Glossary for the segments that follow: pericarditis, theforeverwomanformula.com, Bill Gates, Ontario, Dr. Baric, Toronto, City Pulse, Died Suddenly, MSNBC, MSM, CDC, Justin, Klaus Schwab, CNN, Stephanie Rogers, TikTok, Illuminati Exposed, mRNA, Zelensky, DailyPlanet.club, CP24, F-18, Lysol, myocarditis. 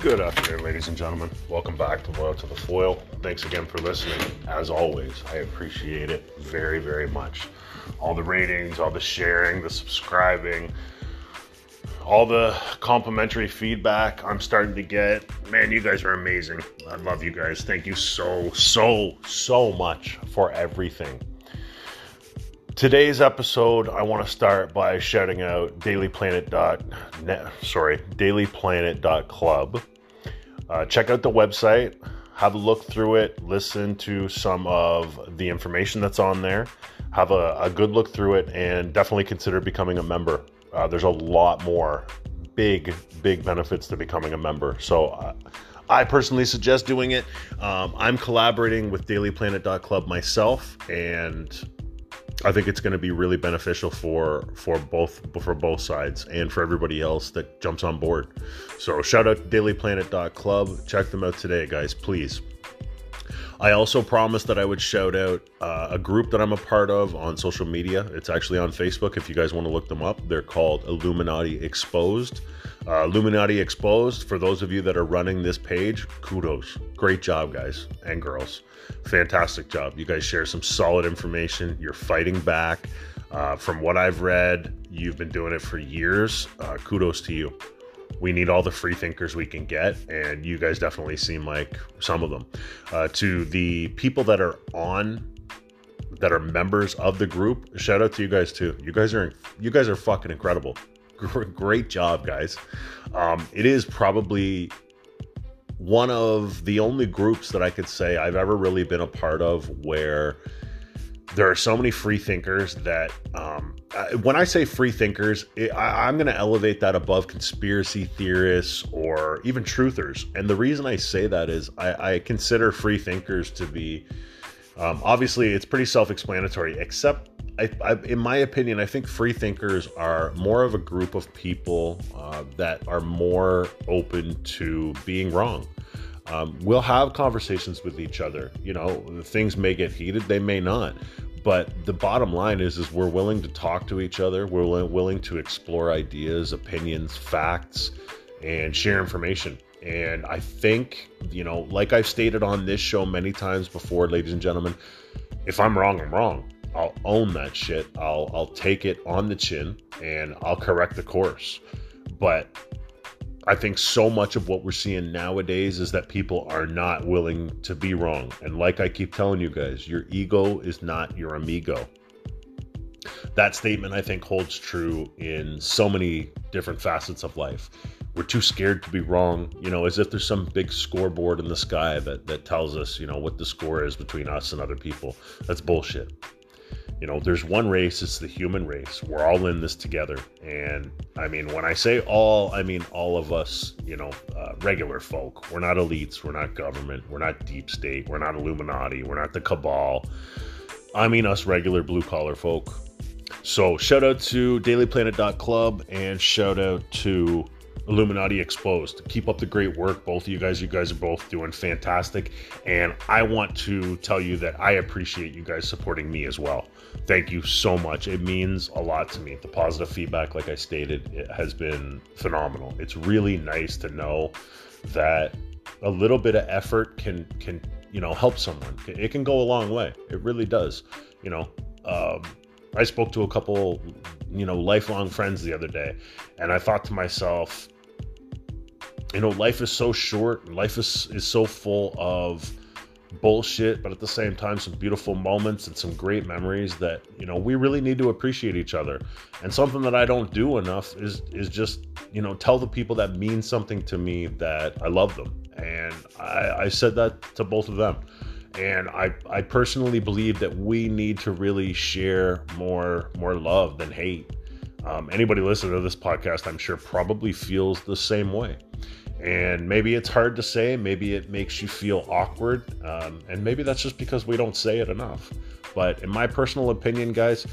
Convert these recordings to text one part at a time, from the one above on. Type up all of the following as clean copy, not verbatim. Good afternoon, ladies and gentlemen. Welcome back to Loyal to the Foil. Thanks again for listening. As always, I appreciate it very, very much. All the ratings, all the sharing, the subscribing, all the complimentary feedback I'm starting to get. Man, you guys are amazing. I love you guys. Thank you so much for everything. Today's episode, I want to start by shouting out DailyPlanet.club. Check out the website, have a look through it, listen to some of the information that's on there, have a good look through it, and definitely consider becoming a member. There's a lot more big benefits to becoming a member. So I personally suggest doing it. I'm collaborating with DailyPlanet.club myself, and I think it's going to be really beneficial for both sides and for everybody else that jumps on board. So shout out to dailyplanet.club. Check them out today, guys, please. I also promised that I would shout out a group that I'm a part of on social media. It's actually on Facebook if you guys want to look them up. They're called Illuminati Exposed. Illuminati Exposed, for those of you that are running this page, kudos. Great job, guys and girls. Fantastic job. You guys share some solid information. You're fighting back. From what I've read, you've been doing it for years. Kudos to you. We need all the free thinkers we can get, and you guys definitely seem like some of them. To the people that are members of the group, shout out to you guys too. You guys are fucking incredible. Great job, guys. It is probably one of the only groups that I could say I've ever really been a part of where there are so many free thinkers that, when I say free thinkers, I'm going to elevate that above conspiracy theorists or even truthers. And the reason I say that is I consider free thinkers to be, obviously it's pretty self-explanatory, except in my opinion, I think free thinkers are more of a group of people that are more open to being wrong. We'll have conversations with each other. You know, things may get heated, they may not. But the bottom line is we're willing to talk to each other. We're willing to explore ideas, opinions, facts, and share information. And I think, you know, like I've stated on this show many times before, ladies and gentlemen, if I'm wrong, I'm wrong. I'll own that shit. I'll take it on the chin and I'll correct the course. But I think so much of what we're seeing nowadays is that people are not willing to be wrong. And like I keep telling you guys, your ego is not your amigo. That statement, I think, holds true in so many different facets of life. We're too scared to be wrong, you know, as if there's some big scoreboard in the sky that tells us, you know, what the score is between us and other people. That's bullshit. You know, there's one race, it's the human race. We're all in this together. And I mean, when I say all, I mean all of us, you know, regular folk. We're not elites, we're not government, we're not deep state, we're not Illuminati, we're not the cabal. I mean us regular blue collar folk. So shout out to dailyplanet.club and shout out to Illuminati Exposed. Keep up the great work, both of you guys. You guys are both doing fantastic, and I want to tell you that I appreciate you guys supporting me as well. Thank you so much. It means a lot to me. The positive feedback, like I stated, it has been phenomenal. It's really nice to know that a little bit of effort can you know, help someone. It can go a long way. It really does. You know, I spoke to a couple, you know, lifelong friends the other day, and I thought to myself, you know, life is so short, life is so full of bullshit, but at the same time, some beautiful moments and some great memories that, you know, we really need to appreciate each other. And something that I don't do enough is just, you know, tell the people that mean something to me that I love them. And I said that to both of them. And I personally believe that we need to really share more love than hate. Anybody listening to this podcast, I'm sure, probably feels the same way. And maybe it's hard to say. Maybe it makes you feel awkward. And maybe that's just because we don't say it enough. But in my personal opinion, guys,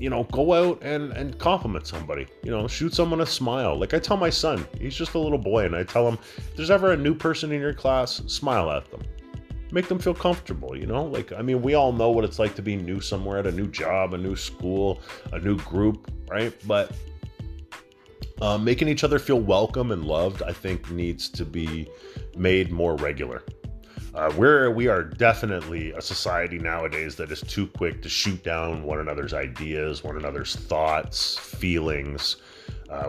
you know, go out and compliment somebody. You know, shoot someone a smile. Like I tell my son, he's just a little boy, and I tell him, if there's ever a new person in your class, smile at them. Make them feel comfortable, you know? Like, I mean, we all know what it's like to be new somewhere, at a new job, a new school, a new group, right? But Making each other feel welcome and loved, I think, needs to be made more regular. We are definitely a society nowadays that is too quick to shoot down one another's ideas, one another's thoughts, feelings.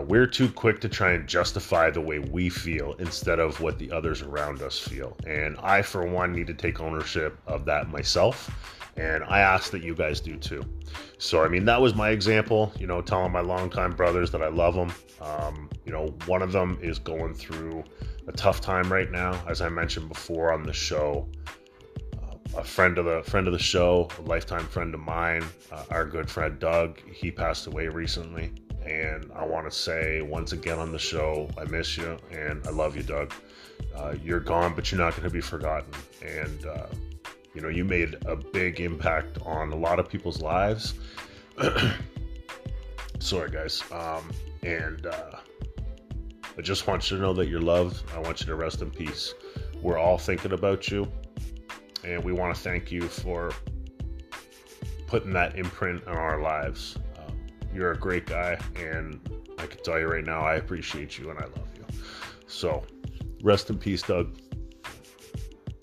We're too quick to try and justify the way we feel instead of what the others around us feel. And I, for one, need to take ownership of that myself. And I ask that you guys do too. So, I mean, that was my example, you know, telling my longtime brothers that I love them. You know, one of them is going through a tough time right now, as I mentioned before on the show. A friend of the show, a lifetime friend of mine, our good friend Doug, he passed away recently. And I want to say once again on the show, I miss you and I love you, Doug. You're gone, but you're not going to be forgotten. And, you know, you made a big impact on a lot of people's lives. Sorry, guys. I just want you to know that you're loved. I want you to rest in peace. We're all thinking about you. And we want to thank you for putting that imprint on our lives. You're a great guy, and I can tell you right now, I appreciate you and I love you. So, rest in peace, Doug.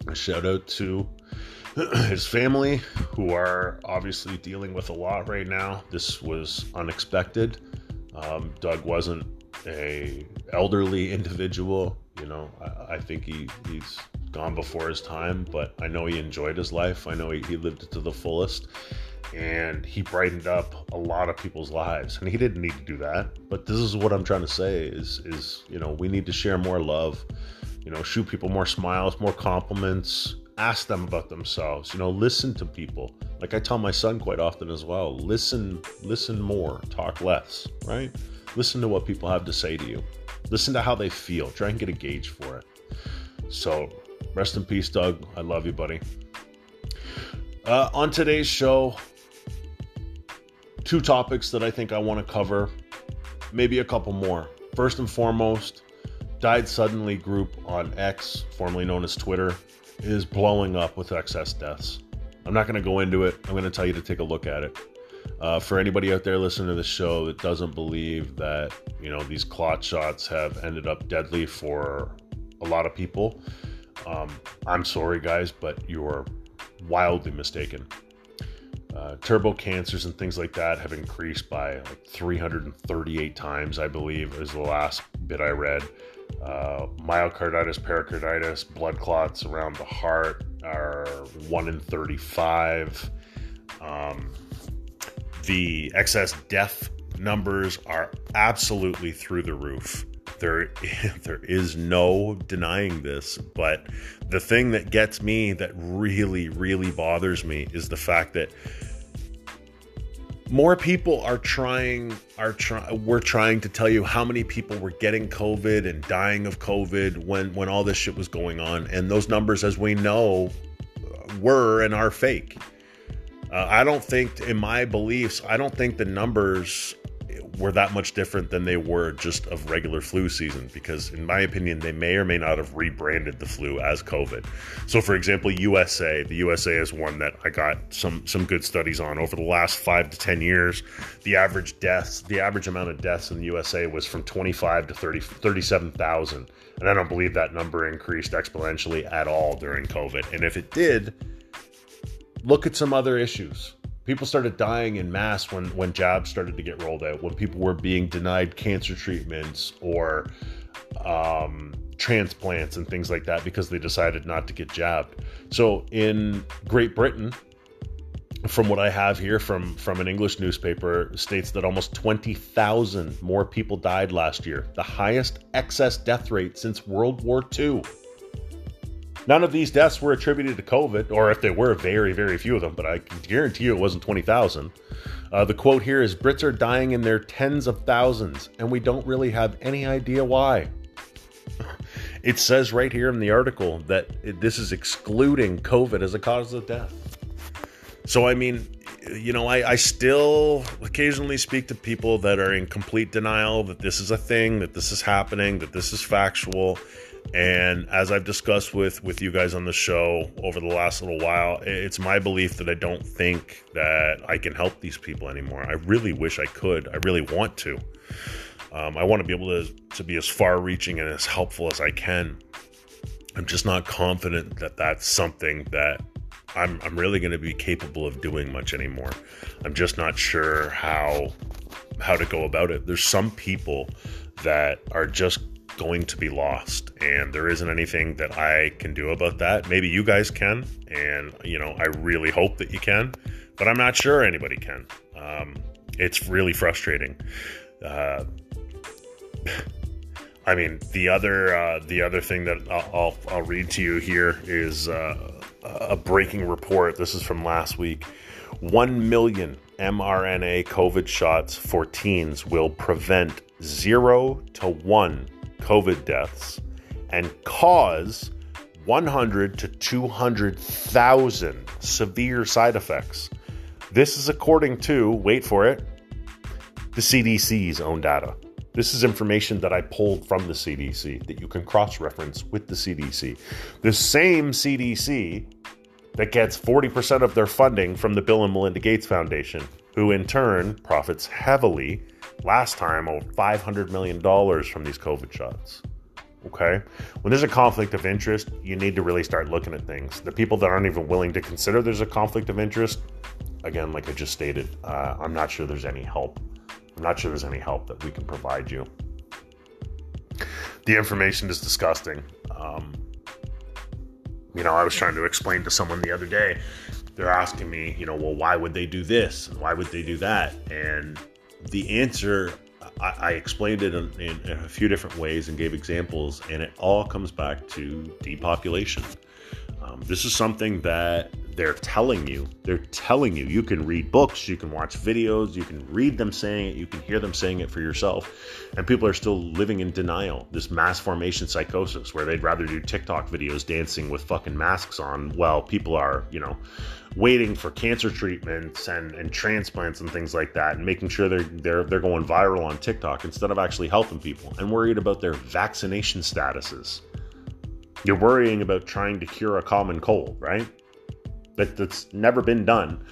A shout out to his family, who are obviously dealing with a lot right now. This was unexpected. Doug wasn't an elderly individual. You know, I think he's gone before his time, but I know he enjoyed his life. I know he lived it to the fullest. And he brightened up a lot of people's lives, and he didn't need to do that. But this is what I'm trying to say is, you know, we need to share more love, you know, shoot people more smiles, more compliments, ask them about themselves, you know, listen to people. Like I tell my son quite often as well, listen more, talk less, right? Listen to what people have to say to you. Listen to how they feel. Try and get a gauge for it. So rest in peace, Doug. I love you, buddy. On today's show, two topics that I think I want to cover, maybe a couple more. First and foremost, Died Suddenly group on X, formerly known as Twitter, is blowing up with excess deaths. I'm not going to go into it. I'm going to tell you to take a look at it. For anybody out there listening to the show that doesn't believe that, you know, these clot shots have ended up deadly for a lot of people, I'm sorry, guys, but you're wildly mistaken. Turbo cancers and things like that have increased by like 338 times, I believe, is the last bit I read. Myocarditis, pericarditis, blood clots around the heart are 1 in 35. The excess death numbers are absolutely through the roof. There is no denying this, but the thing that gets me, that really, really bothers me, is the fact that more people we're trying to tell you how many people were getting COVID and dying of COVID when all this shit was going on. And those numbers, as we know, were and are fake. I don't think the numbers were that much different than they were just of regular flu season, because in my opinion, they may or may not have rebranded the flu as COVID. So for example, the USA is one that I got some good studies on. Over the last 5 to 10 years, the average amount of deaths in the USA was from 25 to 37,000. And I don't believe that number increased exponentially at all during COVID. And if it did, look at some other issues. People started dying en masse when jobs started to get rolled out, when people were being denied cancer treatments or transplants and things like that because they decided not to get jabbed. So in Great Britain, from what I have here from an English newspaper, states that almost 20,000 more people died last year, the highest excess death rate since World War II. None of these deaths were attributed to COVID, or if they were, very, very few of them, but I can guarantee you it wasn't 20,000. The quote here is, "Brits are dying in their tens of thousands, and we don't really have any idea why." It says right here in the article that this is excluding COVID as a cause of death. So, I mean, you know, I still occasionally speak to people that are in complete denial that this is a thing, that this is happening, that this is factual. And as I've discussed with you guys on the show over the last little while, it's my belief that I don't think that I can help these people anymore. I really wish I could. I really want to. I want to be able to be as far-reaching and as helpful as I can. I'm just not confident that that's something that I'm really going to be capable of doing much anymore. I'm just not sure how to go about it. There's some people that are just going to be lost, and there isn't anything that I can do about that. Maybe you guys can, and you know, I really hope that you can, but I'm not sure anybody can. It's really frustrating. I mean, the other thing that I'll read to you here is a breaking report. This is from last week. 1 million mRNA COVID shots for teens will prevent 0 to 1 COVID deaths and cause 100 to 200,000 severe side effects. This is according to, wait for it, the CDC's own data. This is information that I pulled from the CDC that you can cross-reference with the CDC. The same CDC that gets 40% of their funding from the Bill and Melinda Gates Foundation, who in turn profits heavily, last time, over $500 million from these COVID shots. Okay? When there's a conflict of interest, you need to really start looking at things. The people that aren't even willing to consider there's a conflict of interest, again, like I just stated, I'm not sure there's any help. I'm not sure there's any help that we can provide you. The information is disgusting. You know, I was trying to explain to someone the other day, they're asking me, you know, well, why would they do this? Why would they do that? And the answer, I explained it in a few different ways and gave examples, and it all comes back to depopulation. This is something that they're telling you, you can read books, you can watch videos, you can read them saying it, you can hear them saying it for yourself. And people are still living in denial. This mass formation psychosis where they'd rather do TikTok videos dancing with fucking masks on while people are, you know, waiting for cancer treatments and transplants and things like that, and making sure they're going viral on TikTok instead of actually helping people, and worried about their vaccination statuses. You're worrying about trying to cure a common cold, right? That's never been done.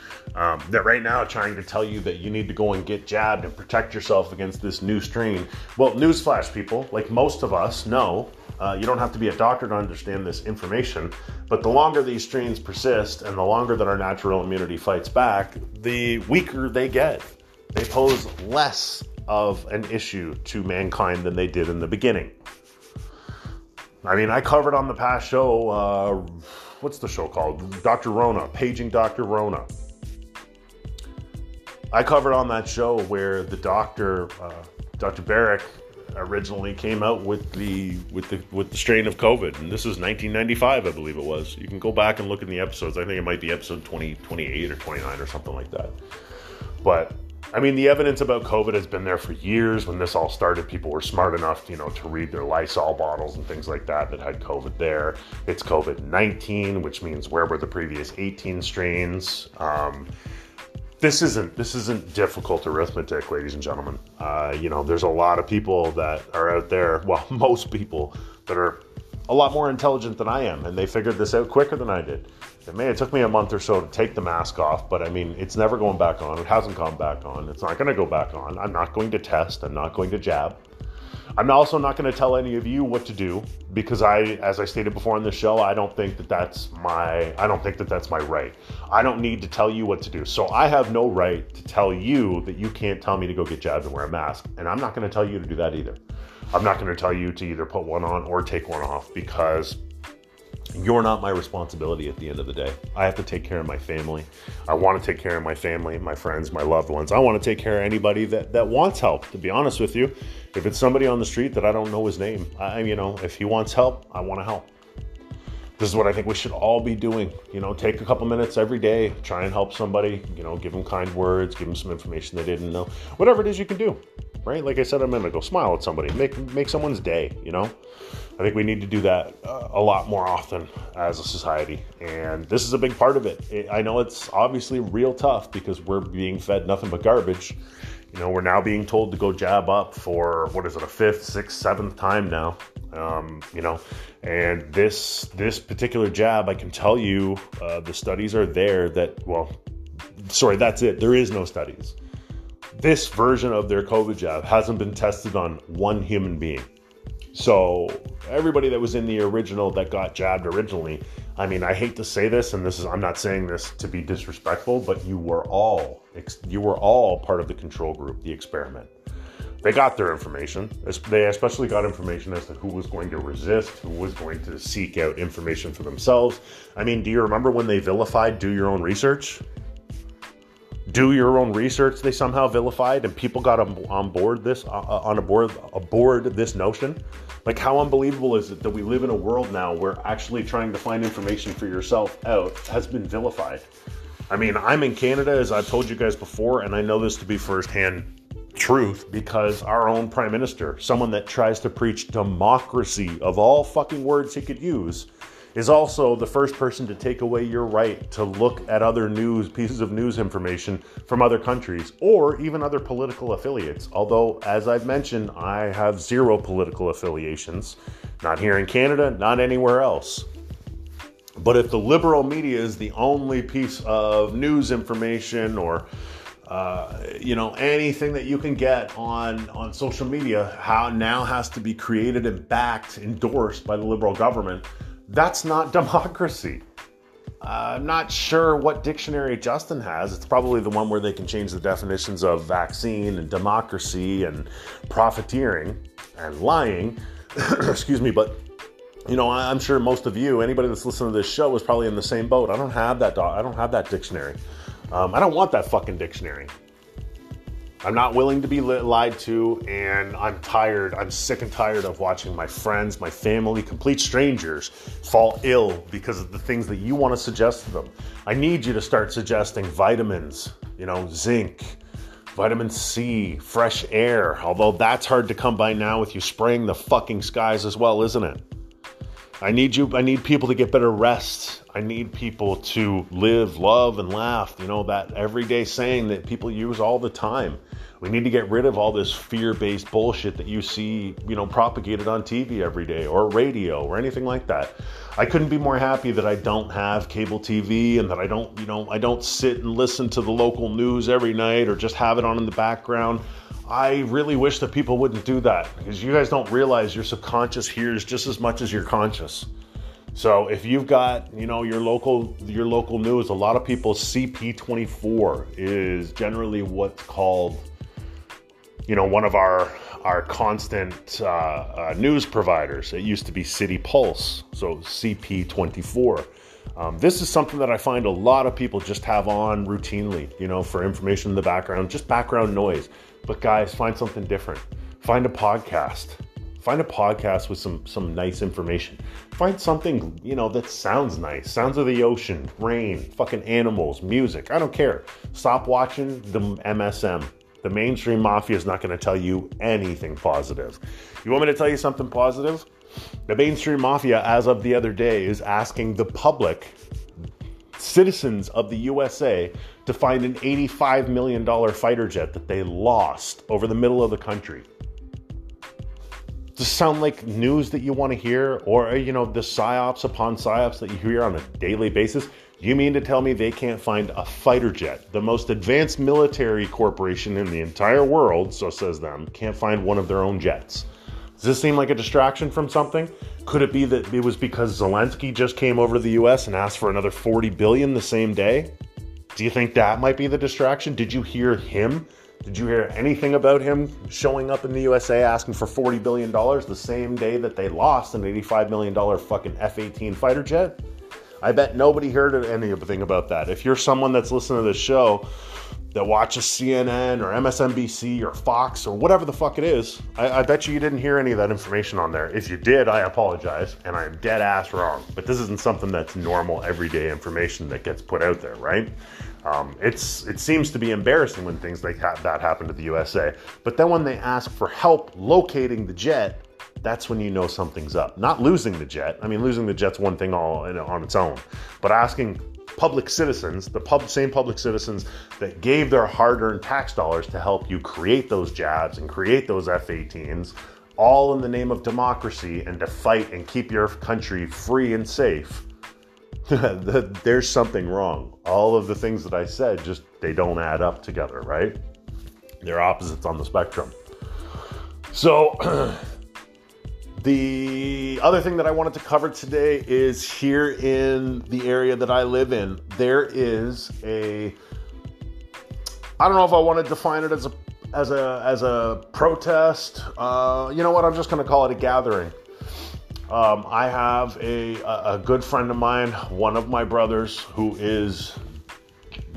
They're right now trying to tell you that you need to go and get jabbed and protect yourself against this new strain. Well, newsflash, people, like most of us know, you don't have to be a doctor to understand this information, but the longer these strains persist and the longer that our natural immunity fights back, the weaker they get. They pose less of an issue to mankind than they did in the beginning. I mean, I covered on the past show, what's the show called? Dr. Rona, Paging Dr. Rona. I covered on that show where the doctor, Dr. Baric, originally came out with the strain of COVID, and this is 1995, I believe it was. You can go back and look in the episodes. I think it might be episode 20, 28 or 29 or something like that. But I mean, the evidence about COVID has been there for years. When this all started, people were smart enough, you know, to read their Lysol bottles and things like that had COVID there. It's COVID-19, which means where were the previous 18 strains? This isn't difficult arithmetic, ladies and gentlemen. You know, there's a lot of people that are out there, well, most people that are a lot more intelligent than I am, and they figured this out quicker than I did. It took me a month or so to take the mask off, but I mean, it's never going back on. It hasn't gone back on. It's not going to go back on. I'm not going to test. I'm not going to jab. I'm also not going to tell any of you what to do, because as I stated before on this show, I don't think that that's my right. I don't need to tell you what to do. So I have no right to tell you that you can't tell me to go get jabbed and wear a mask. And I'm not going to tell you to do that either. I'm not going to tell you to either put one on or take one off, because you're not my responsibility at the end of the day. I have to take care of my family. I want to take care of my family, my friends, my loved ones. I want to take care of anybody that wants help, to be honest with you. If it's somebody on the street that I don't know his name, if he wants help, I want to help. This is what I think we should all be doing. You know, take a couple minutes every day, try and help somebody, you know, give them kind words, give them some information they didn't know. Whatever it is you can do, right? Like I said a minute ago, smile at somebody, make someone's day, you know? I think we need to do that a lot more often as a society. And this is a big part of it. I know it's obviously real tough because we're being fed nothing but garbage. You know, we're now being told to go jab up for, what is it, a fifth, sixth, seventh time now. You know, and this particular jab, I can tell you, the studies are there that, well, sorry, that's it. There is no studies. this version of their COVID jab hasn't been tested on one human being. So everybody that was in the original that got jabbed originally, I mean, I hate to say this, and this is, I'm not saying this to be disrespectful, but you were all part of the control group, the experiment. They got their information. They especially got information as to who was going to resist, who was going to seek out information for themselves. I mean, do you remember when they vilified do your own research? Do your own research they somehow vilified, and people got on board this notion. Like, how unbelievable is it that we live in a world now where actually trying to find information for yourself out has been vilified? I mean, I'm in Canada, as I've told you guys before, and I know this to be firsthand truth, because our own prime minister, someone that tries to preach democracy of all fucking words he could use, is also the first person to take away your right to look at other news, pieces of news information from other countries or even other political affiliates. Although, as I've mentioned, I have zero political affiliations, not here in Canada, not anywhere else. But if the liberal media is the only piece of news information or anything that you can get on social media, how now has to be created and backed, endorsed by the liberal government. That's not democracy. I'm not sure what dictionary Justin has. It's probably the one where they can change the definitions of vaccine and democracy and profiteering and lying. Excuse me, but you know, I'm sure most of you, anybody that's listening to this show, is probably in the same boat. I don't have that dictionary. I don't want that fucking dictionary. I'm not willing to be lied to, and I'm tired. I'm sick and tired of watching my friends, my family, complete strangers fall ill because of the things that you want to suggest to them. I need you to start suggesting vitamins, zinc, vitamin C, fresh air, although that's hard to come by now with you spraying the fucking skies as well, isn't it? I need people to get better rest. I need people to live, love, and laugh. That everyday saying that people use all the time. We need to get rid of all this fear-based bullshit that you see, propagated on TV every day or radio or anything like that. I couldn't be more happy that I don't have cable TV and that I don't sit and listen to the local news every night or just have it on in the background. I really wish that people wouldn't do that, because you guys don't realize your subconscious hears just as much as your conscious. So if you've got, your local news, a lot of people, CP24 is generally what's called, one of our constant news providers. It used to be City Pulse, so CP24. This is something that I find a lot of people just have on routinely, for information in the background, just background noise. But guys, find something different. Find a podcast. Find a podcast with some nice information. Find something, that sounds nice. Sounds of the ocean, rain, fucking animals, music. I don't care. Stop watching the MSM. The mainstream mafia is not going to tell you anything positive. You want me to tell you something positive? The mainstream mafia, as of the other day, is asking the public, citizens of the USA, to find an $85 million fighter jet that they lost over the middle of the country. Does it sound like news that you want to hear? Or, the psyops upon psyops that you hear on a daily basis? You mean to tell me they can't find a fighter jet? The most advanced military corporation in the entire world, so says them, can't find one of their own jets. Does this seem like a distraction from something? Could it be that it was because Zelensky just came over to the US and asked for another $40 billion the same day? Do you think that might be the distraction? Did you hear him? Did you hear anything about him showing up in the USA asking for $40 billion the same day that they lost an $85 million fucking F-18 fighter jet? I bet nobody heard anything about that. If you're someone that's listening to this show that watches CNN or MSNBC or Fox or whatever the fuck it is, I bet you didn't hear any of that information on there. If you did, I apologize, and I'm dead ass wrong. But this isn't something that's normal, everyday information that gets put out there, right? It seems to be embarrassing when things like that happen to the USA. But then when they ask for help locating the jet, that's when you know something's up. Not losing the jet. I mean, losing the jet's one thing all on its own. But asking public citizens, the same public citizens that gave their hard-earned tax dollars to help you create those jabs and create those F-18s, all in the name of democracy and to fight and keep your country free and safe. There's something wrong. All of the things that I said, just they don't add up together, right? They're opposites on the spectrum. So the other thing that I wanted to cover today is here in the area that I live in, there is a, I don't know if I want to define it as a protest. You know what? I'm just going to call it a gathering. I have a good friend of mine, one of my brothers, who is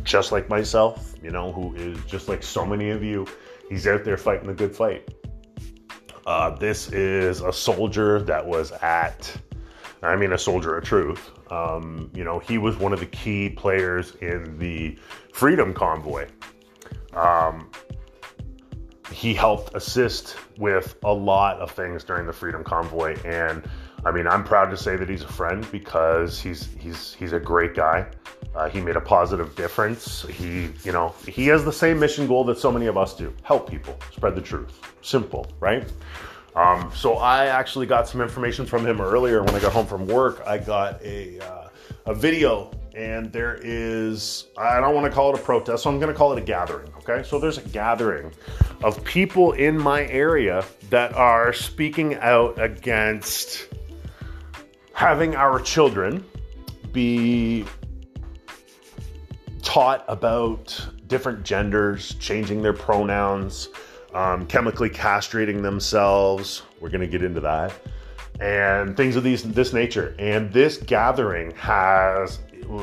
just like myself, you know, who is just like so many of you. He's out there fighting the good fight. This is a soldier that was a soldier of truth. You know, he was one of the key players in the Freedom Convoy. He helped assist with a lot of things during the Freedom Convoy. And I mean, I'm proud to say that he's a friend because he's a great guy. He made a positive difference. He has the same mission goal that so many of us do. Help people, spread the truth. Simple, right? So I actually got some information from him earlier when I got home from work. I got a video, and there is, I don't want to call it a protest, so I'm going to call it a gathering, okay? So there's a gathering of people in my area that are speaking out against having our children be taught about different genders, changing their pronouns, chemically castrating themselves. We're going to get into that. And things of this nature. And this gathering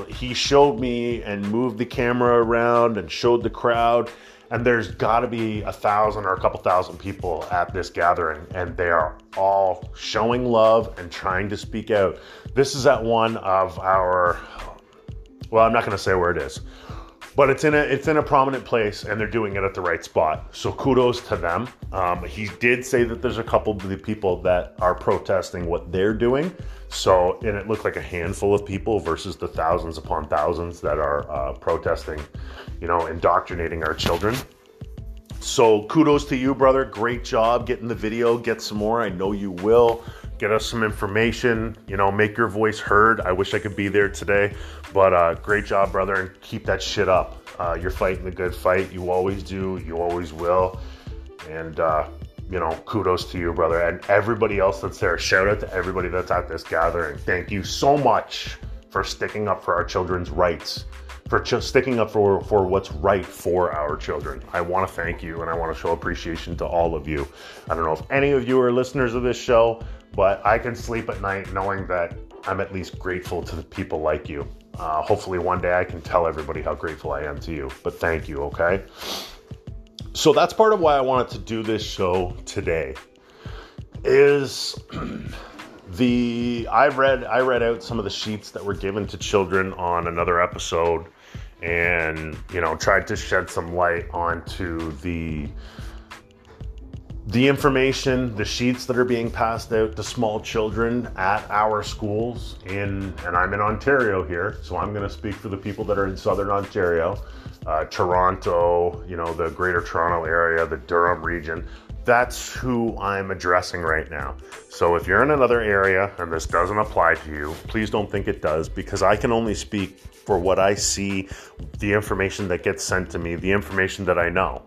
he showed me and moved the camera around and showed the crowd. And there's got to be 1,000 or a couple thousand people at this gathering. And they are all showing love and trying to speak out. This is at one of our... Well, I'm not going to say where it is, but it's in a prominent place, and they're doing it at the right spot. So kudos to them. He did say that there's a couple of the people that are protesting what they're doing. So, and it looked like a handful of people versus the thousands upon thousands that are protesting, you know, indoctrinating our children. So kudos to you, brother. Great job getting the video. Get some more. I know you will. Get us some information, you know, make your voice heard. I wish I could be there today, but great job, brother, and keep that shit up. You're fighting the good fight. You always do. You always will. And, you know, kudos to you, brother, and everybody else that's there. Shout out to everybody that's at this gathering. Thank you so much for sticking up for our children's rights, for sticking up for what's right for our children. I want to thank you, and I want to show appreciation to all of you. I don't know if any of you are listeners of this show, but I can sleep at night knowing that I'm at least grateful to the people like you. Hopefully one day I can tell everybody how grateful I am to you. But thank you, okay? So that's part of why I wanted to do this show today. Is I read out some of the sheets that were given to children on another episode, and you know, tried to shed some light onto the information, the sheets that are being passed out to small children at our schools and I'm in Ontario here, so I'm going to speak for the people that are in Southern Ontario, Toronto, you know, the Greater Toronto area, the Durham region. That's who I'm addressing right now. So if you're in another area and this doesn't apply to you, please don't think it does, because I can only speak for what I see, the information that gets sent to me, the information that I know.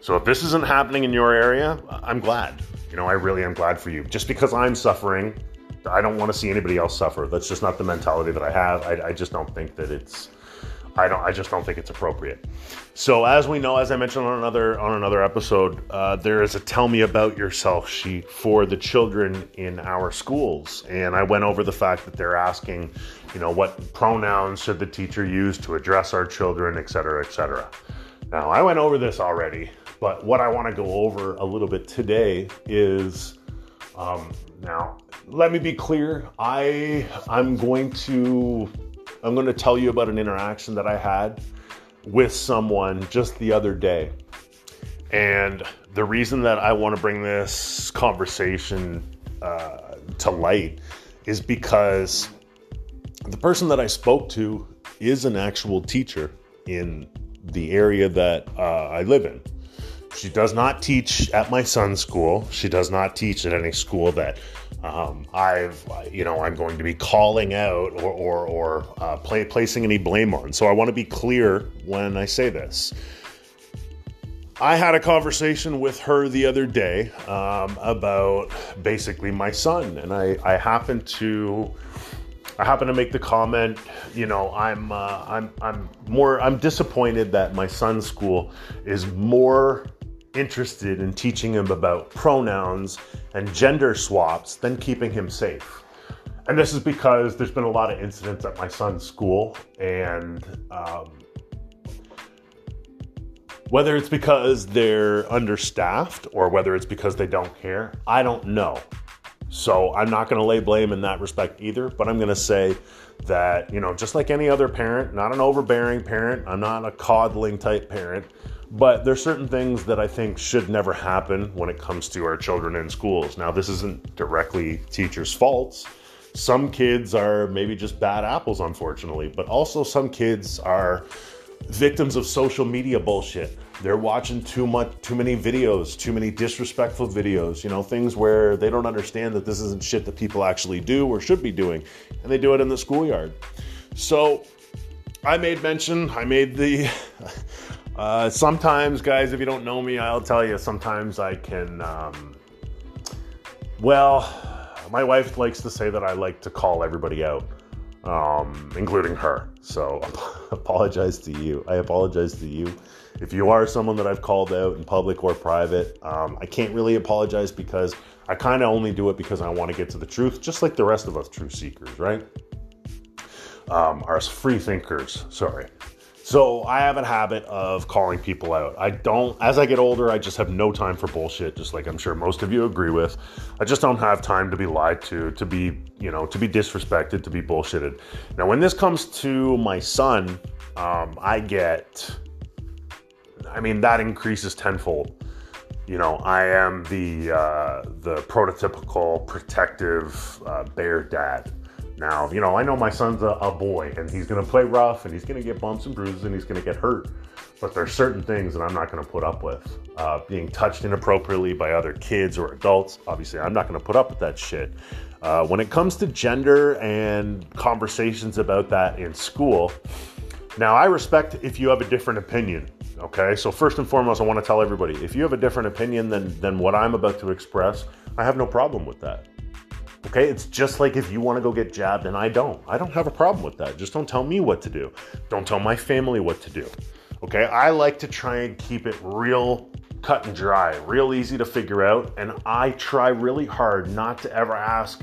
So if this isn't happening in your area, I'm glad. You know, I really am glad for you. Just because I'm suffering, I don't want to see anybody else suffer. That's just not the mentality that I have. I just don't think that it's... I just don't think it's appropriate. So as we know, as I mentioned on another episode, there is a Tell Me About Yourself sheet for the children in our schools. And I went over the fact that they're asking, you know, what pronouns should the teacher use to address our children, et cetera, et cetera. Now, I went over this already, but what I want to go over a little bit today is, now, let me be clear. I'm going to tell you about an interaction that I had with someone just the other day. And the reason that I want to bring this conversation to light is because the person that I spoke to is an actual teacher in the area that I live in. She does not teach at my son's school. She does not teach at any school that I'm going to be calling out or placing any blame on. So I want to be clear when I say this. I had a conversation with her the other day about basically my son, and I happen to make the comment, you know, I'm disappointed that my son's school is more interested in teaching him about pronouns and gender swaps than keeping him safe. And this is because there's been a lot of incidents at my son's school, and whether it's because they're understaffed or whether it's because they don't care, I don't know. So I'm not going to lay blame in that respect either, but I'm going to say that, you know, just like any other parent, not an overbearing parent, I'm not a coddling type parent, but there's certain things that I think should never happen when it comes to our children in schools. Now, this isn't directly teachers' faults. Some kids are maybe just bad apples, unfortunately, but also some kids are victims of social media bullshit. They're watching too many videos, too many disrespectful videos, you know, things where they don't understand that this isn't shit that people actually do or should be doing, and they do it in the schoolyard. So sometimes, guys, if you don't know me, I'll tell you, sometimes I can, my wife likes to say that I like to call everybody out, including her. So I apologize to you. If you are someone that I've called out in public or private, I can't really apologize because I kind of only do it because I want to get to the truth, just like the rest of us truth seekers, right? Are free thinkers, sorry. So I have a habit of calling people out. As I get older, I just have no time for bullshit, just like I'm sure most of you agree with. I just don't have time to be lied to be, you know, to be disrespected, to be bullshitted. Now, when this comes to my son, that increases tenfold. You know, I am the prototypical protective bear dad. Now, you know, I know my son's a boy, and he's going to play rough, and he's going to get bumps and bruises, and he's going to get hurt. But there's certain things that I'm not going to put up with. Being touched inappropriately by other kids or adults, obviously, I'm not going to put up with that shit. When it comes to gender and conversations about that in school, now, I respect if you have a different opinion, okay? So first and foremost, I want to tell everybody, if you have a different opinion than what I'm about to express, I have no problem with that. Okay, it's just like if you want to go get jabbed and I don't have a problem with that. Just don't tell me what to do. Don't tell my family what to do. Okay, I like to try and keep it real cut and dry, real easy to figure out. And I try really hard not to ever ask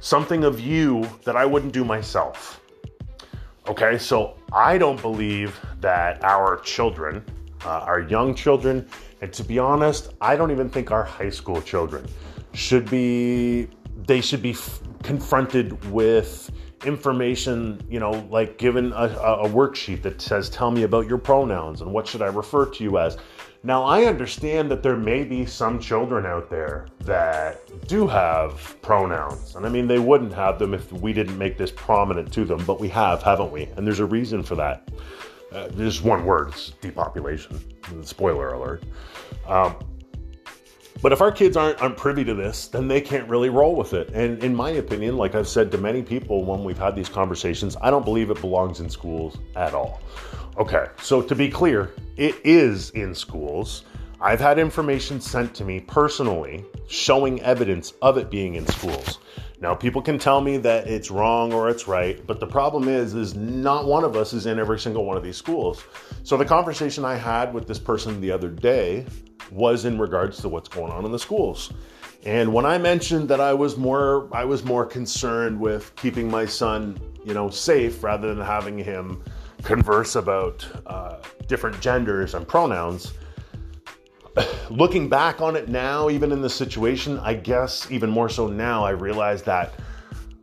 something of you that I wouldn't do myself. Okay, so I don't believe that our children, our young children, and to be honest, I don't even think our high school children should be confronted with information, you know, like given a worksheet that says, tell me about your pronouns and what should I refer to you as. Now, I understand that there may be some children out there that do have pronouns. And I mean, they wouldn't have them if we didn't make this prominent to them, but we have, haven't we? And there's a reason for that. There's one word, it's depopulation. Spoiler alert. But if our kids aren't privy to this, then they can't really roll with it. And in my opinion, like I've said to many people when we've had these conversations, I don't believe it belongs in schools at all. Okay, so to be clear, it is in schools. I've had information sent to me personally showing evidence of it being in schools. Now, people can tell me that it's wrong or it's right, but the problem is not one of us is in every single one of these schools. So the conversation I had with this person the other day was in regards to what's going on in the schools. And when I mentioned that I was more concerned with keeping my son, you know, safe rather than having him converse about different genders and pronouns, looking back on it now, even in this situation, I guess even more so now, I realize that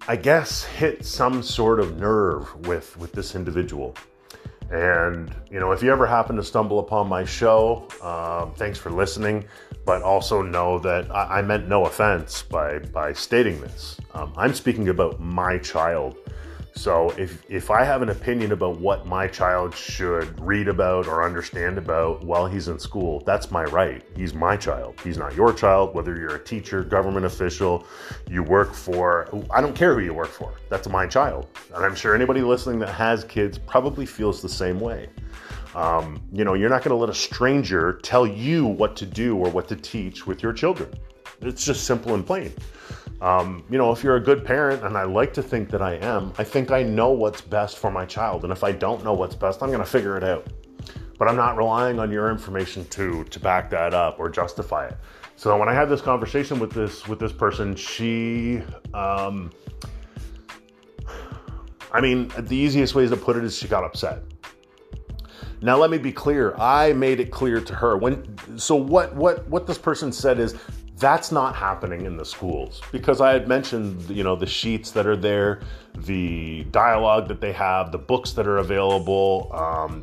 I guess hit some sort of nerve with this individual. And, you know, if you ever happen to stumble upon my show, thanks for listening, but also know that I meant no offense by stating this. I'm speaking about my child. So if I have an opinion about what my child should read about or understand about while he's in school, that's my right. He's my child. He's not your child. Whether you're a teacher, government official, you work for, I don't care who you work for. That's my child. And I'm sure anybody listening that has kids probably feels the same way. You know, you're not going to let a stranger tell you what to do or what to teach with your children. It's just simple and plain. You know, if you're a good parent, and I like to think that I am, I think I know what's best for my child. And if I don't know what's best, I'm going to figure it out. But I'm not relying on your information to back that up or justify it. So when I had this conversation with this person, she, I mean, the easiest way to put it is she got upset. Now, let me be clear. I made it clear to her what this person said is, that's not happening in the schools, because I had mentioned, you know, the sheets that are there, the dialogue that they have, the books that are available,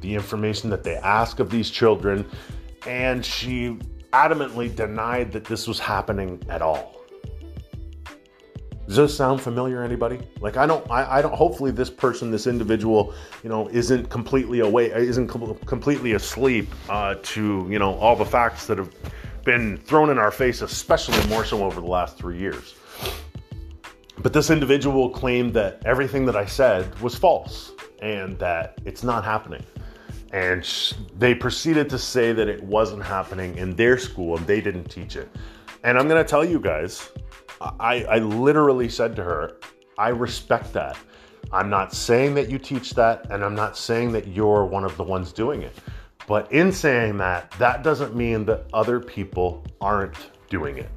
the information that they ask of these children. And she adamantly denied that this was happening at all. Does this sound familiar, anybody? Like, I don't, hopefully this person, this individual, you know, isn't completely awake, isn't completely asleep to, you know, all the facts that have been thrown in our face, especially more so over the last 3 years. But this individual claimed that everything that I said was false and that it's not happening. And they proceeded to say that it wasn't happening in their school and they didn't teach it. And I'm going to tell you guys, I literally said to her, I respect that. I'm not saying that you teach that, and I'm not saying that you're one of the ones doing it. But in saying that, that doesn't mean that other people aren't doing it.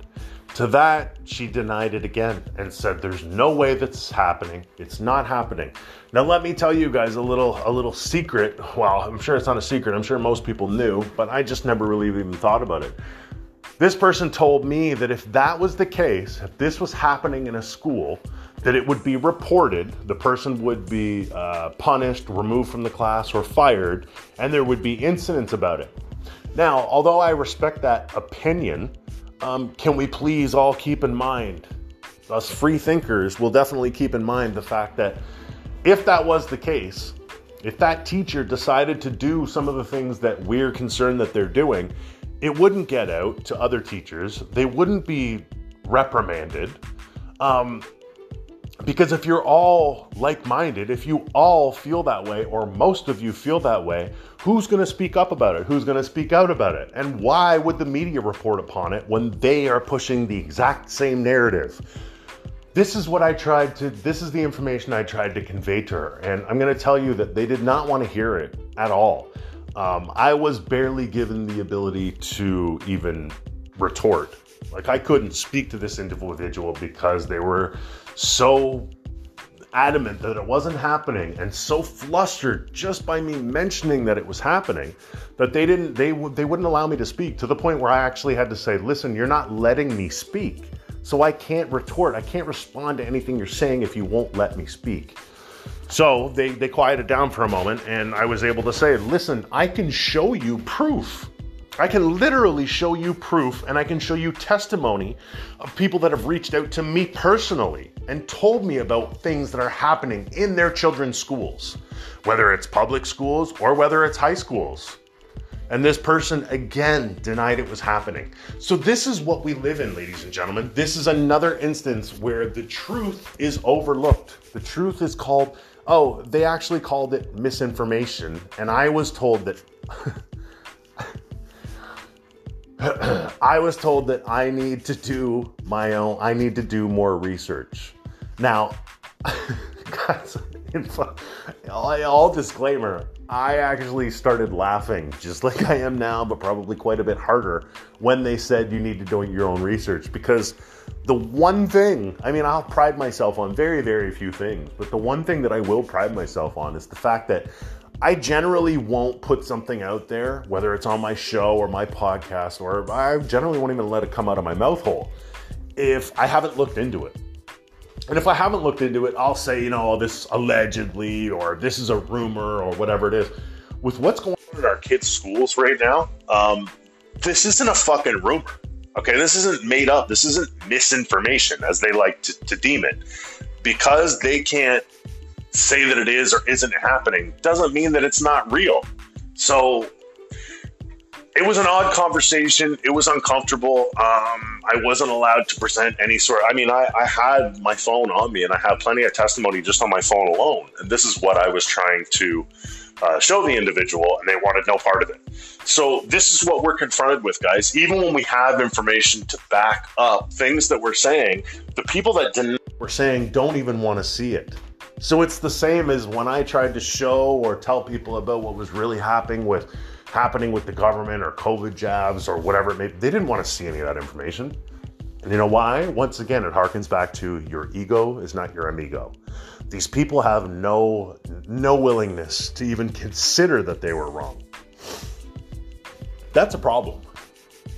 To that, she denied it again and said, there's no way that's happening. It's not happening. Now, let me tell you guys a little secret. Well, I'm sure it's not a secret. I'm sure most people knew, but I just never really even thought about it. This person told me that if that was the case, if this was happening in a school, that it would be reported, the person would be punished, removed from the class, or fired, and there would be incidents about it. Now, although I respect that opinion, can we please all keep in mind, us free thinkers will definitely keep in mind the fact that if that was the case, if that teacher decided to do some of the things that we're concerned that they're doing, it wouldn't get out to other teachers. They wouldn't be reprimanded. Because if you're all like-minded, if you all feel that way, or most of you feel that way, who's going to speak up about it? Who's going to speak out about it? And why would the media report upon it when they are pushing the exact same narrative? This is the information I tried to convey to her. And I'm going to tell you that they did not want to hear it at all. I was barely given the ability to even retort. Like, I couldn't speak to this individual because they were so adamant that it wasn't happening and so flustered just by me mentioning that it was happening that they wouldn't allow me to speak, to the point where I actually had to say, listen, you're not letting me speak. So I can't retort. I can't respond to anything you're saying if you won't let me speak. So they quieted down for a moment, and I was able to say, listen, I can show you proof. I can literally show you proof, and I can show you testimony of people that have reached out to me personally and told me about things that are happening in their children's schools, whether it's public schools or whether it's high schools. And this person again denied it was happening. So this is what we live in, ladies and gentlemen. This is another instance where the truth is overlooked. The truth is called, oh, they actually called it misinformation. And I was told that... I was told that I need to do more research. Now, guys, all disclaimer, I actually started laughing just like I am now, but probably quite a bit harder when they said you need to do your own research, because the one thing, I mean, I'll pride myself on very, very few things, but the one thing that I will pride myself on is the fact that I generally won't put something out there, whether it's on my show or my podcast, or I generally won't even let it come out of my mouth hole if I haven't looked into it. And if I haven't looked into it, I'll say, you know, this allegedly, or this is a rumor, or whatever it is. With what's going on in our kids' schools right now, this isn't a fucking rumor. Okay, this isn't made up. This isn't misinformation, as they like to deem it, because they can't say that it is or isn't happening doesn't mean that it's not real. So it was an odd conversation. It was uncomfortable. I wasn't allowed to present any sort of, I mean, I had my phone on me and I had plenty of testimony just on my phone alone. And this is what I was trying to show the individual, and they wanted no part of it. So this is what we're confronted with, guys. Even when we have information to back up things that we're saying, the people that we're saying don't even want to see it. So it's the same as when I tried to show or tell people about what was really happening with the government or COVID jabs or whatever it may be. They didn't want to see any of that information. And you know why? Once again, it harkens back to your ego is not your amigo. These people have no willingness to even consider that they were wrong. That's a problem.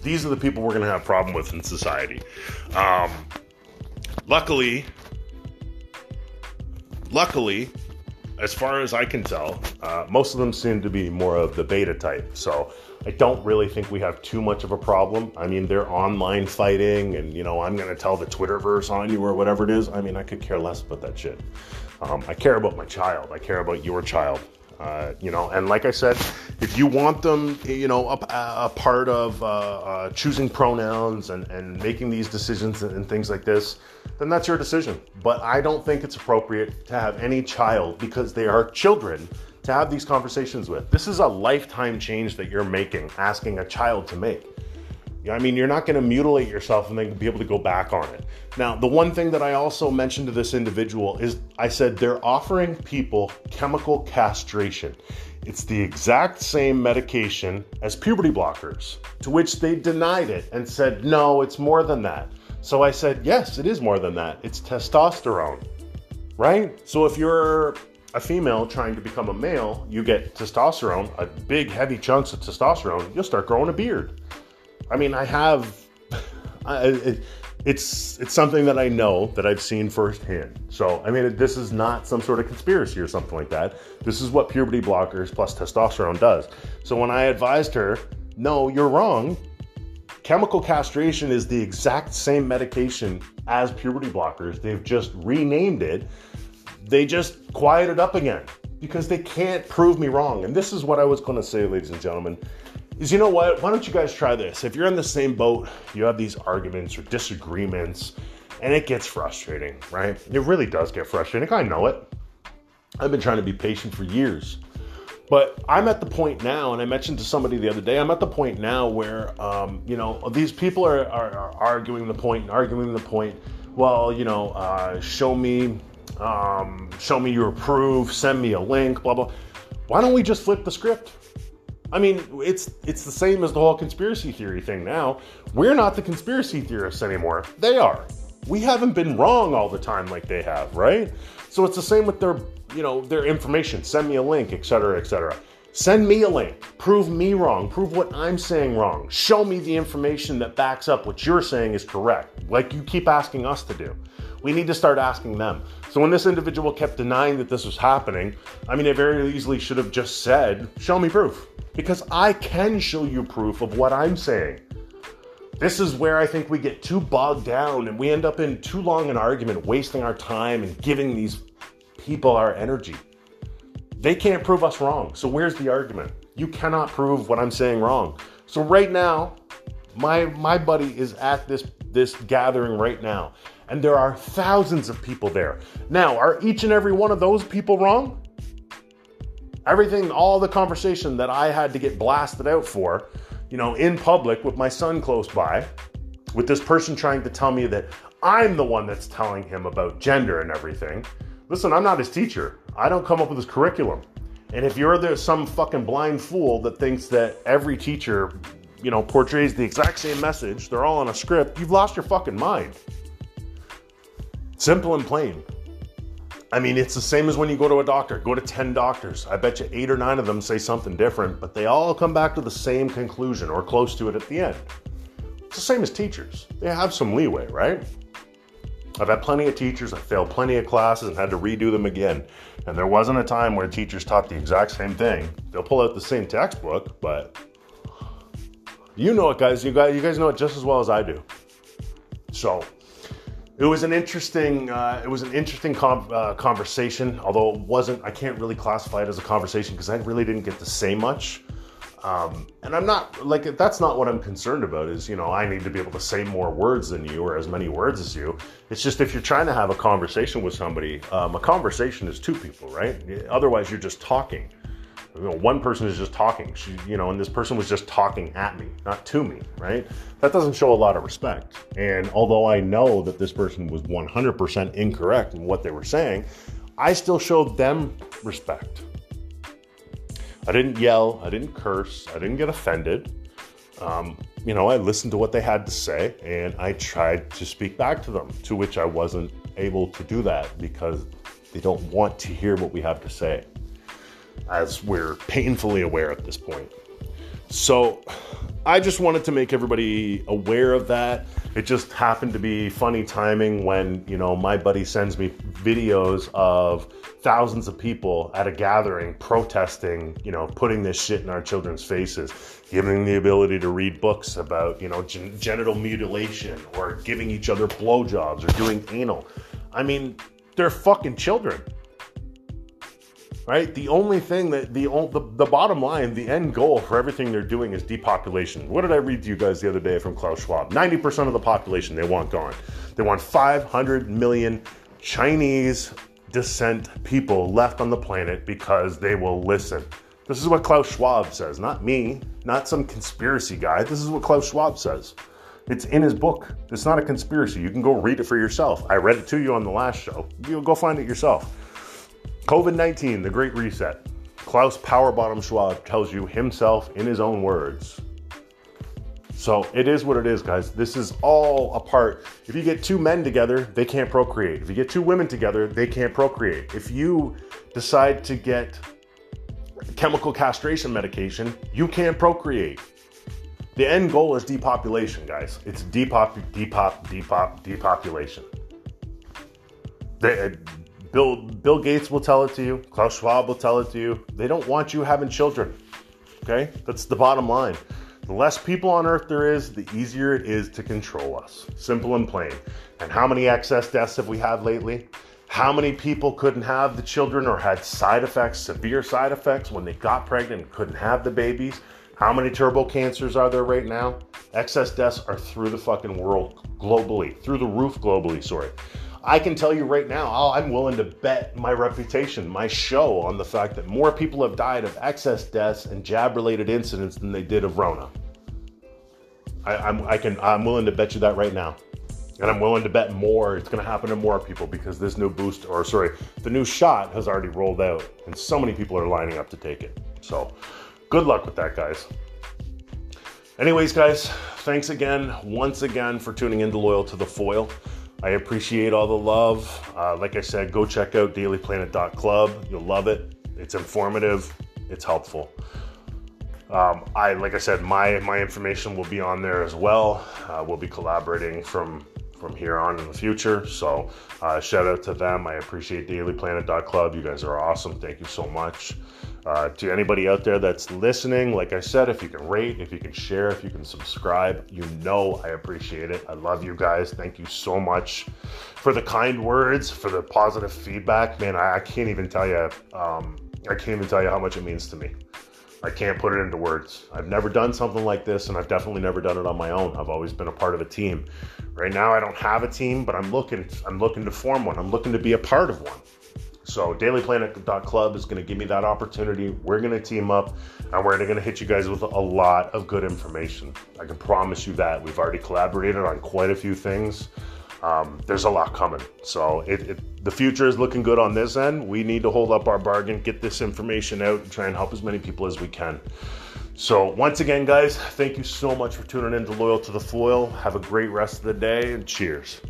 These are the people we're going to have a problem with in society. Luckily, as far as I can tell, most of them seem to be more of the beta type. So I don't really think we have too much of a problem. I mean, they're online fighting and, you know, I'm going to tell the Twitterverse on you or whatever it is. I mean, I could care less about that shit. I care about my child. I care about your child. You know, and like I said, if you want them, you know, a part of choosing pronouns and making these decisions and things like this, then that's your decision. But I don't think it's appropriate to have any child, because they are children, to have these conversations with. This is a lifetime change that you're making, asking a child to make. I mean, you're not going to mutilate yourself and then be able to go back on it. Now, the one thing that I also mentioned to this individual is I said, they're offering people chemical castration. It's the exact same medication as puberty blockers, to which they denied it and said, no, it's more than that. So I said, yes, it is more than that. It's testosterone, right? So if you're a female trying to become a male, you get testosterone, a big heavy chunks of testosterone, you'll start growing a beard. I mean, it's something that I know that I've seen firsthand. So, I mean, this is not some sort of conspiracy or something like that. This is what puberty blockers plus testosterone does. So when I advised her, no, you're wrong. Chemical castration is the exact same medication as puberty blockers. They've just renamed it. They just quiet it up again because they can't prove me wrong. And this is what I was going to say, ladies and gentlemen. Is, you know what, why don't you guys try this? If you're in the same boat, you have these arguments or disagreements, and it gets frustrating, right? It really does get frustrating. I know it. I've been trying to be patient for years. But I'm at the point now, and I mentioned to somebody the other day, I'm at the point now where, you know, these people are arguing the point and arguing the point. Well, you know, show me your proof, send me a link, blah, blah. Why don't we just flip the script? I mean, it's the same as the whole conspiracy theory thing now. We're not the conspiracy theorists anymore. They are. We haven't been wrong all the time like they have, right? So it's the same with their, you know, their information. Send me a link, et cetera, et cetera. Send me a link. Prove me wrong. Prove what I'm saying wrong. Show me the information that backs up what you're saying is correct, like you keep asking us to do. We need to start asking them. So when this individual kept denying that this was happening, I mean, I very easily should have just said, show me proof, because I can show you proof of what I'm saying. This is where I think we get too bogged down and we end up in too long an argument, wasting our time and giving these people our energy. They can't prove us wrong. So where's the argument? You cannot prove what I'm saying wrong. So right now, my buddy is at this gathering right now, and there are thousands of people there. Now, are each and every one of those people wrong? Everything, all the conversation that I had to get blasted out for, you know, in public with my son close by, with this person trying to tell me that I'm the one that's telling him about gender and everything. Listen, I'm not his teacher. I don't come up with his curriculum. And if you're some fucking blind fool that thinks that every teacher, you know, portrays the exact same message, they're all on a script, you've lost your fucking mind. Simple and plain. I mean, it's the same as when you go to a doctor. Go to 10 doctors. I bet you 8 or 9 of them say something different, but they all come back to the same conclusion or close to it at the end. It's the same as teachers. They have some leeway, right? I've had plenty of teachers. I failed plenty of classes and had to redo them again. And there wasn't a time where teachers taught the exact same thing. They'll pull out the same textbook, but you know it, guys. You guys know it just as well as I do. So it was an interesting, conversation, although I can't really classify it as a conversation because I really didn't get to say much. And I'm not, like, that's not what I'm concerned about is, you know, I need to be able to say more words than you or as many words as you. It's just if you're trying to have a conversation with somebody, a conversation is two people, right? Otherwise, you're just talking. You know, one person is just talking, you know, and this person was just talking at me, not to me, right? That doesn't show a lot of respect. And although I know that this person was 100% incorrect in what they were saying, I still showed them respect. I didn't yell, I didn't curse, I didn't get offended. You know, I listened to what they had to say and I tried to speak back to them, to which I wasn't able to do that because they don't want to hear what we have to say, as we're painfully aware at this point. So I just wanted to make everybody aware of that. It just happened to be funny timing when, you know, my buddy sends me videos of thousands of people at a gathering protesting, you know, putting this shit in our children's faces, giving the ability to read books about, you know, genital mutilation or giving each other blowjobs or doing anal. I mean, they're fucking children. Right? The only thing that the bottom line, the end goal for everything they're doing is depopulation. What did I read to you guys the other day from Klaus Schwab? 90% of the population they want gone. They want 500 million Chinese descent people left on the planet because they will listen. This is what Klaus Schwab says, not me, not some conspiracy guy. This is what Klaus Schwab says. It's in his book. It's not a conspiracy. You can go read it for yourself. I read it to you on the last show. You'll go find it yourself. COVID-19, the Great Reset. Klaus Powerbottom Schwab tells you himself in his own words. So it is what it is, guys. This is all a part. If you get two men together, they can't procreate. If you get two women together, they can't procreate. If you decide to get chemical castration medication, you can't procreate. The end goal is depopulation, guys. It's depopulation. Bill Gates will tell it to you. Klaus Schwab will tell it to you. They don't want you having children. Okay? That's the bottom line. The less people on earth there is, the easier it is to control us. Simple and plain. And how many excess deaths have we had lately? How many people couldn't have the children or had side effects, severe side effects when they got pregnant and couldn't have the babies? How many turbo cancers are there right now? Excess deaths are through the fucking world globally. Through the roof globally, sorry. I can tell you right now, I'm willing to bet my reputation, my show, on the fact that more people have died of excess deaths and jab-related incidents than they did of Rona. I'm willing to bet you that right now. And I'm willing to bet more, it's going to happen to more people because this new the new shot has already rolled out and so many people are lining up to take it. So good luck with that, guys. Anyways, guys, thanks again, once again, for tuning in to Loyal to the Foil. I appreciate all the love. Like I said, go check out DailyPlanet.club. You'll love it. It's informative. It's helpful. Like I said, my information will be on there as well. We'll be collaborating from here on in the future. So shout out to them. I appreciate DailyPlanet.club. You guys are awesome. Thank you so much. To anybody out there that's listening, like I said, if you can rate, if you can share, if you can subscribe, you know I appreciate it. I love you guys. Thank you so much for the kind words, for the positive feedback. Man, I can't even tell you. I can't even tell you how much it means to me. I can't put it into words. I've never done something like this, and I've definitely never done it on my own. I've always been a part of a team. Right now, I don't have a team, but I'm looking to form one. I'm looking to be a part of one. So dailyplanet.club is going to give me that opportunity. We're going to team up and we're going to hit you guys with a lot of good information. I can promise you that. We've already collaborated on quite a few things. There's a lot coming. So the future is looking good on this end. We need to hold up our bargain, get this information out and try and help as many people as we can. So once again, guys, thank you so much for tuning in to Loyal to the Foil. Have a great rest of the day and cheers.